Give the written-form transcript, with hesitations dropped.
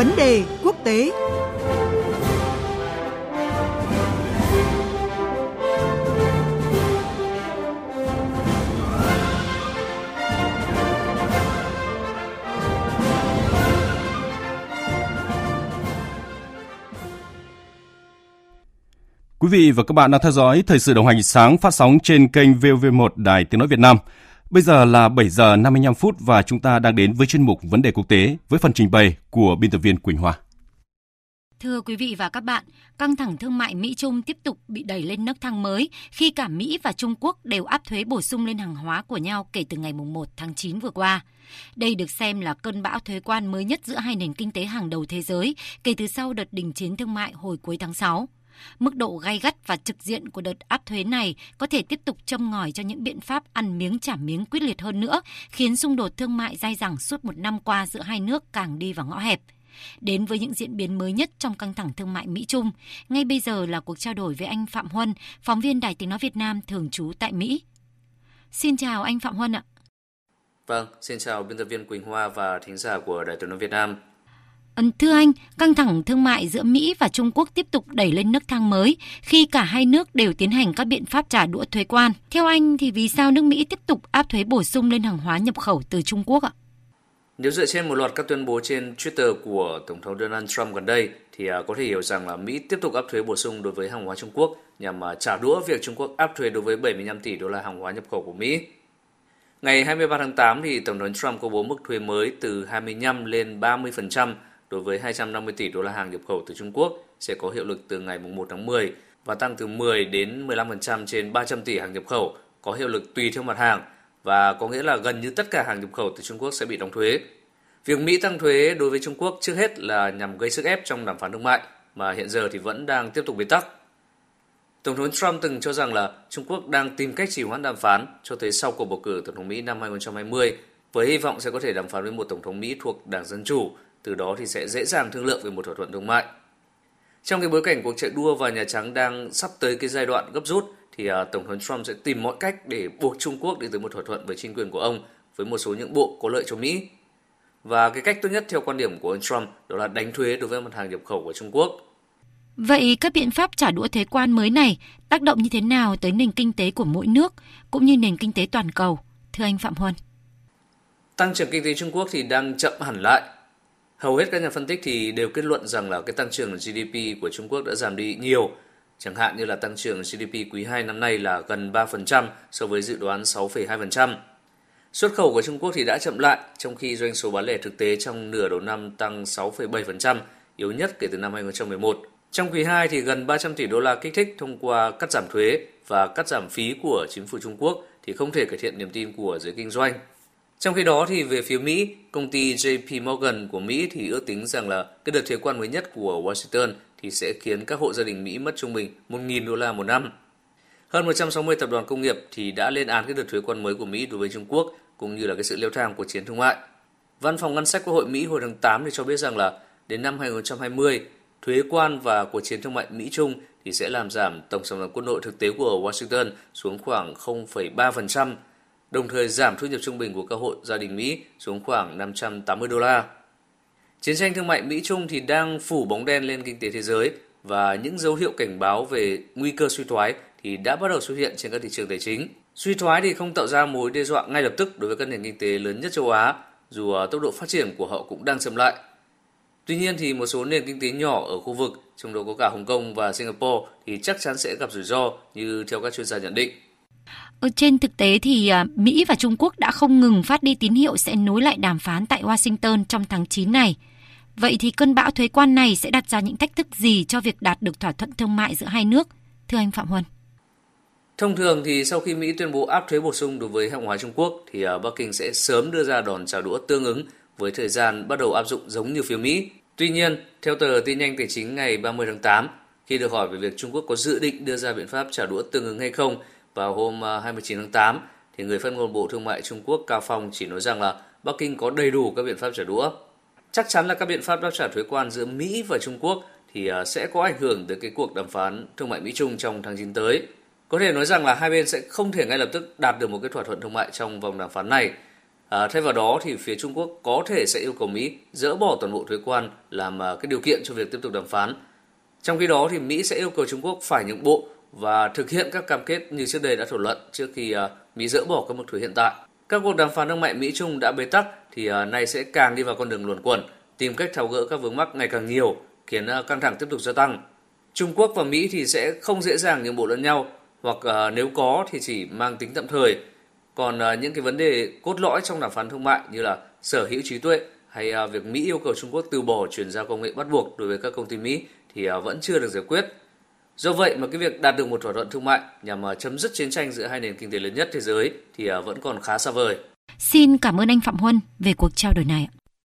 Vấn đề quốc tế. Quý vị và các bạn đang theo dõi Thời sự đồng hành sáng phát sóng trên kênh VOV1 Đài Tiếng Nói Việt Nam. Bây giờ là 7 giờ 55 phút và chúng ta đang đến với chuyên mục Vấn đề quốc tế với phần trình bày của biên tập viên Quỳnh Hoa. Thưa quý vị và các bạn, căng thẳng thương mại Mỹ-Trung tiếp tục bị đẩy lên nấc thang mới khi cả Mỹ và Trung Quốc đều áp thuế bổ sung lên hàng hóa của nhau kể từ ngày 1 tháng 9 vừa qua. Đây được xem là cơn bão thuế quan mới nhất giữa hai nền kinh tế hàng đầu thế giới kể từ sau đợt đình chiến thương mại hồi cuối tháng 6. Mức độ gay gắt và trực diện của đợt áp thuế này có thể tiếp tục châm ngòi cho những biện pháp ăn miếng trả miếng quyết liệt hơn nữa, khiến xung đột thương mại dai dẳng suốt một năm qua giữa hai nước càng đi vào ngõ hẹp. Đến với những diễn biến mới nhất trong căng thẳng thương mại Mỹ-Trung, ngay bây giờ là cuộc trao đổi với anh Phạm Huân, phóng viên Đài Tiếng Nói Việt Nam thường trú tại Mỹ. Xin chào anh Phạm Huân ạ. Vâng, xin chào biên tập viên Quỳnh Hoa và thính giả của Đài Tiếng Nói Việt Nam. Thưa anh, căng thẳng thương mại giữa Mỹ và Trung Quốc tiếp tục đẩy lên nấc thang mới khi cả hai nước đều tiến hành các biện pháp trả đũa thuế quan. Theo anh thì vì sao nước Mỹ tiếp tục áp thuế bổ sung lên hàng hóa nhập khẩu từ Trung Quốc ạ? Nếu dựa trên một loạt các tuyên bố trên Twitter của Tổng thống Donald Trump gần đây thì có thể hiểu rằng là Mỹ tiếp tục áp thuế bổ sung đối với hàng hóa Trung Quốc nhằm trả đũa việc Trung Quốc áp thuế đối với 75 tỷ đô la hàng hóa nhập khẩu của Mỹ. Ngày 23 tháng 8 thì Tổng thống Trump công bố mức thuế mới từ 25 lên 30% đối với 250 tỷ đô la hàng nhập khẩu từ Trung Quốc sẽ có hiệu lực từ ngày 1 tháng 10 và tăng từ 10 đến 15% trên 300 tỷ hàng nhập khẩu, có hiệu lực tùy theo mặt hàng và có nghĩa là gần như tất cả hàng nhập khẩu từ Trung Quốc sẽ bị đóng thuế. Việc Mỹ tăng thuế đối với Trung Quốc trước hết là nhằm gây sức ép trong đàm phán thương mại mà hiện giờ thì vẫn đang tiếp tục bế tắc. Tổng thống Trump từng cho rằng là Trung Quốc đang tìm cách trì hoãn đàm phán cho tới sau cuộc bầu cử tổng thống Mỹ năm 2020 với hy vọng sẽ có thể đàm phán với một tổng thống Mỹ thuộc Đảng Dân Chủ, từ đó thì sẽ dễ dàng thương lượng về một thỏa thuận thương mại. Trong cái bối cảnh cuộc chạy đua và Nhà Trắng đang sắp tới cái giai đoạn gấp rút thì Tổng thống Trump sẽ tìm mọi cách để buộc Trung Quốc đi tới một thỏa thuận với chính quyền của ông với một số những bộ có lợi cho Mỹ. Và cái cách tốt nhất theo quan điểm của ông Trump đó là đánh thuế đối với mặt hàng nhập khẩu của Trung Quốc. Vậy các biện pháp trả đũa thuế quan mới này tác động như thế nào tới nền kinh tế của mỗi nước cũng như nền kinh tế toàn cầu? Thưa anh Phạm Huân. Tăng trưởng kinh tế Trung Quốc thì đang chậm hẳn lại. Hầu hết các nhà phân tích thì đều kết luận rằng là cái tăng trưởng GDP của Trung Quốc đã giảm đi nhiều. Chẳng hạn như là tăng trưởng GDP quý 2 năm nay là gần 3% so với dự đoán 6,2%. Xuất khẩu của Trung Quốc thì đã chậm lại, trong khi doanh số bán lẻ thực tế trong nửa đầu năm tăng 6,7%, yếu nhất kể từ năm 2011. Trong quý 2 thì gần 300 tỷ đô la kích thích thông qua cắt giảm thuế và cắt giảm phí của chính phủ Trung Quốc thì không thể cải thiện niềm tin của giới kinh doanh. Trong khi đó thì về phía Mỹ, công ty JP Morgan của Mỹ thì ước tính rằng là cái đợt thuế quan mới nhất của Washington thì sẽ khiến các hộ gia đình Mỹ mất trung bình 1.000 đô la một năm. Hơn 160 tập đoàn công nghiệp thì đã lên án cái đợt thuế quan mới của Mỹ đối với Trung Quốc cũng như là cái sự leo thang của chiến thương mại. Văn phòng ngân sách Quốc hội Mỹ hồi tháng 8 thì cho biết rằng là đến năm 2020, thuế quan và cuộc chiến thương mại Mỹ-Trung thì sẽ làm giảm tổng sản phẩm quốc nội thực tế của Washington xuống khoảng 0,3%. Đồng thời giảm thu nhập trung bình của các hộ gia đình Mỹ xuống khoảng 580 đô la. Chiến tranh thương mại Mỹ-Trung thì đang phủ bóng đen lên kinh tế thế giới và những dấu hiệu cảnh báo về nguy cơ suy thoái thì đã bắt đầu xuất hiện trên các thị trường tài chính. Suy thoái thì không tạo ra mối đe dọa ngay lập tức đối với các nền kinh tế lớn nhất châu Á, dù tốc độ phát triển của họ cũng đang chậm lại. Tuy nhiên thì một số nền kinh tế nhỏ ở khu vực, trong đó có cả Hồng Kông và Singapore thì chắc chắn sẽ gặp rủi ro như theo các chuyên gia nhận định. Ở trên thực tế thì Mỹ và Trung Quốc đã không ngừng phát đi tín hiệu sẽ nối lại đàm phán tại Washington trong tháng 9 này. Vậy thì cơn bão thuế quan này sẽ đặt ra những thách thức gì cho việc đạt được thỏa thuận thương mại giữa hai nước? Thưa anh Phạm Huân. Thông thường thì sau khi Mỹ tuyên bố áp thuế bổ sung đối với hàng hóa Trung Quốc thì Bắc Kinh sẽ sớm đưa ra đòn trả đũa tương ứng với thời gian bắt đầu áp dụng giống như phía Mỹ. Tuy nhiên, theo tờ tin nhanh tài chính ngày 30 tháng 8, khi được hỏi về việc Trung Quốc có dự định đưa ra biện pháp trả đũa tương ứng hay không, vào hôm 29 tháng 8, thì người phát ngôn Bộ Thương mại Trung Quốc Cao Phong chỉ nói rằng là Bắc Kinh có đầy đủ các biện pháp trả đũa. Chắc chắn là các biện pháp đáp trả thuế quan giữa Mỹ và Trung Quốc thì sẽ có ảnh hưởng tới cái cuộc đàm phán thương mại Mỹ-Trung trong tháng 9 tới. Có thể nói rằng là hai bên sẽ không thể ngay lập tức đạt được một cái thỏa thuận thương mại trong vòng đàm phán này. Thay vào đó thì phía Trung Quốc có thể sẽ yêu cầu Mỹ dỡ bỏ toàn bộ thuế quan làm cái điều kiện cho việc tiếp tục đàm phán. Trong khi đó thì Mỹ sẽ yêu cầu Trung Quốc phải nhượng bộ và thực hiện các cam kết như trước đây đã thảo luận trước khi Mỹ dỡ bỏ các mức thuế hiện tại. Các cuộc đàm phán thương mại Mỹ-Trung đã bế tắc thì nay sẽ càng đi vào con đường luẩn quẩn, tìm cách tháo gỡ các vướng mắc ngày càng nhiều, khiến căng thẳng tiếp tục gia tăng. Trung Quốc và Mỹ thì sẽ không dễ dàng nhượng bộ lẫn nhau, hoặc nếu có thì chỉ mang tính tạm thời. Còn những cái vấn đề cốt lõi trong đàm phán thương mại như là sở hữu trí tuệ hay việc Mỹ yêu cầu Trung Quốc từ bỏ chuyển giao công nghệ bắt buộc đối với các công ty Mỹ thì vẫn chưa được giải quyết. Do vậy mà cái việc đạt được một thỏa thuận thương mại nhằm chấm dứt chiến tranh giữa hai nền kinh tế lớn nhất thế giới thì vẫn còn khá xa vời. Xin cảm ơn anh Phạm Huân về cuộc trao đổi này.